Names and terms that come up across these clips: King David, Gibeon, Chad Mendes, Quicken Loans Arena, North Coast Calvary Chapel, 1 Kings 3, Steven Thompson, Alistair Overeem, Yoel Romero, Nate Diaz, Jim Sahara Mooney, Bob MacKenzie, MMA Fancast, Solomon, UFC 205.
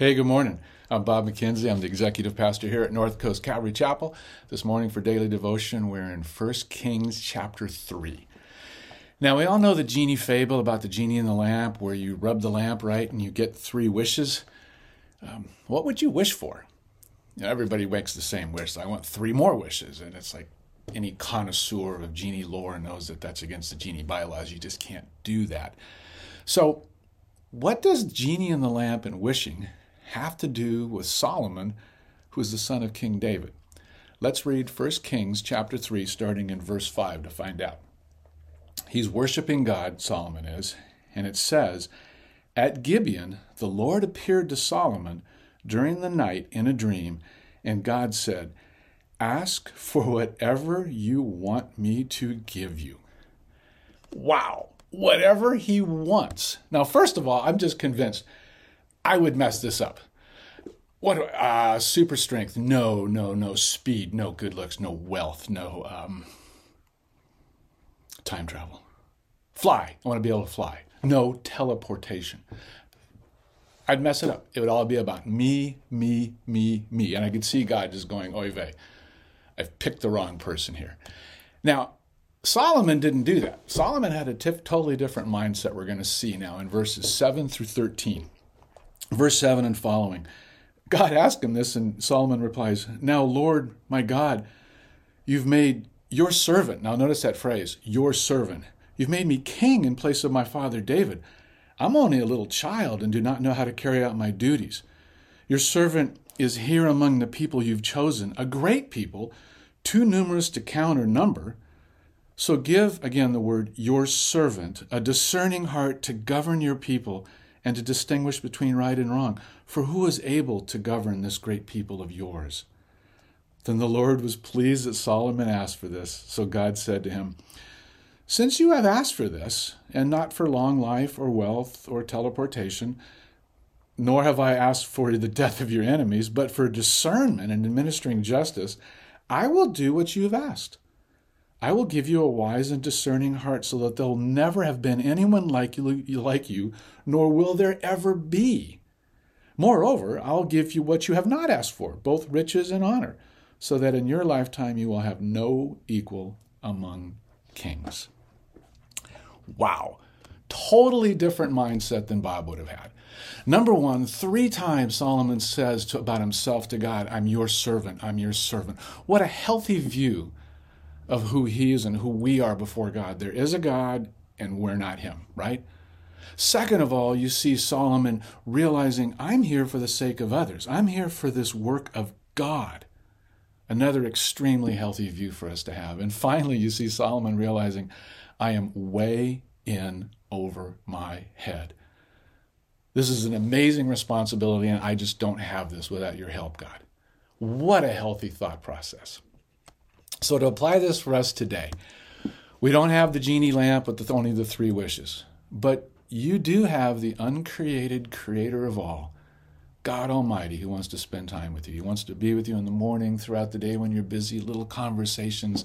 Hey, good morning. I'm Bob MacKenzie. I'm the executive pastor here at North Coast Calvary Chapel. This morning for daily devotion, we're in 1 Kings chapter 3. Now, we all know the genie fable about the genie in the lamp, where you rub the lamp, right, and you get three wishes. What would you wish for? You know, everybody makes the same wish. I want three more wishes. And it's like any connoisseur of genie lore knows that that's against the genie bylaws. You just can't do that. So what does genie in the lamp and wishing have to do with Solomon, who is the son of King David? Let's read 1 Kings chapter 3, starting in verse 5 to find out. He's worshiping God, Solomon is, and it says, "At Gibeon, the Lord appeared to Solomon during the night in a dream, and God said, 'Ask for whatever you want me to give you.'" Wow, whatever he wants. Now, first of all, I'm just convinced I would mess this up. What? Super strength? No. Speed? No. Good looks? No. Wealth? No. Time travel? Fly? I want to be able to fly. No. Teleportation? I'd mess it up. It would all be about me. And I could see God just going, oy vey, I've picked the wrong person here. Now, Solomon didn't do that. Solomon had a totally different mindset we're going to see now in verses 7 through 13. Verse 7 and following, God asked him this, and Solomon replies, "Now, Lord, my God, you've made your servant," now notice that phrase, "your servant. You've made me king in place of my father David. I'm only a little child and do not know how to carry out my duties. Your servant is here among the people you've chosen, a great people, too numerous to count or number. So give," again the word, "your servant, a discerning heart to govern your people and to distinguish between right and wrong. For who is able to govern this great people of yours?" Then the Lord was pleased that Solomon asked for this. So God said to him, "Since you have asked for this, and not for long life or wealth or teleportation, nor have I asked for the death of your enemies, but for discernment and administering justice, I will do what you have asked. I will give you a wise and discerning heart so that there will never have been anyone like you, nor will there ever be. Moreover, I'll give you what you have not asked for, both riches and honor, so that in your lifetime you will have no equal among kings." Wow. Totally different mindset than Bob would have had. Number one, three times Solomon says about himself to God, "I'm your servant, I'm your servant." What a healthy view of who he is and who we are before God. There is a God and we're not him, right? Second of all, you see Solomon realizing, I'm here for the sake of others. I'm here for this work of God. Another extremely healthy view for us to have. And finally, you see Solomon realizing, I am way in over my head. This is an amazing responsibility, and I just don't have this without your help, God. What a healthy thought process. So to apply this for us today, we don't have the genie lamp with only the three wishes, but you do have the uncreated creator of all, God Almighty, who wants to spend time with you. He wants to be with you in the morning, throughout the day when you're busy, little conversations,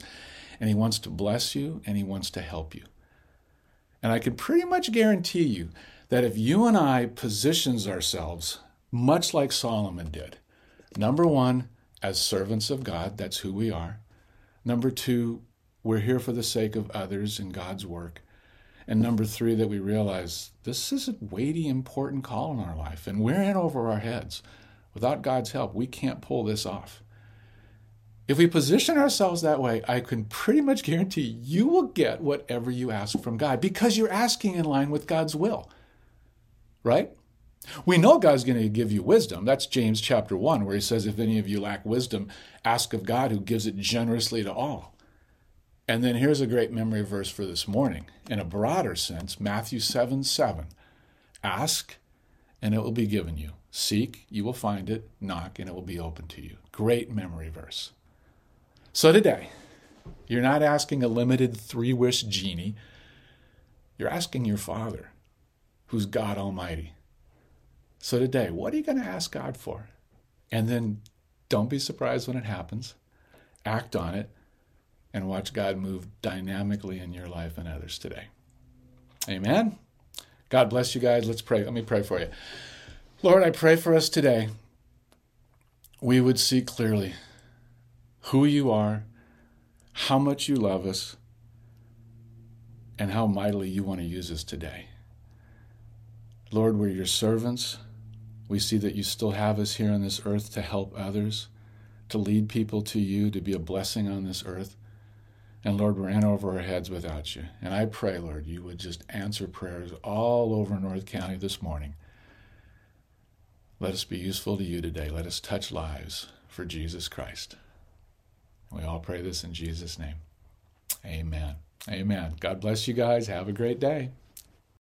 and he wants to bless you, and he wants to help you. And I can pretty much guarantee you that if you and I positions ourselves much like Solomon did, number one, as servants of God, that's who we are. Number two, we're here for the sake of others and God's work. And number three, that we realize this is a weighty, important call in our life, and we're in over our heads. Without God's help, we can't pull this off. If we position ourselves that way, I can pretty much guarantee you will get whatever you ask from God, because you're asking in line with God's will, right? We know God's going to give you wisdom. That's James chapter 1, where he says, if any of you lack wisdom, ask of God who gives it generously to all. And then here's a great memory verse for this morning. In a broader sense, Matthew 7:7, ask and it will be given you. Seek, you will find it. Knock and it will be open to you. Great memory verse. So today, you're not asking a limited three-wish genie. You're asking your Father, who's God Almighty. So today, what are you going to ask God for? And then don't be surprised when it happens. Act on it and watch God move dynamically in your life and others today. Amen. God bless you guys. Let's pray. Let me pray for you. Lord, I pray for us today, we would see clearly who you are, how much you love us, and how mightily you want to use us today. Lord, we're your servants. We see that you still have us here on this earth to help others, to lead people to you, to be a blessing on this earth. And Lord, we're in over our heads without you. And I pray, Lord, you would just answer prayers all over North County this morning. Let us be useful to you today. Let us touch lives for Jesus Christ. We all pray this in Jesus' name. Amen. Amen. God bless you guys. Have a great day.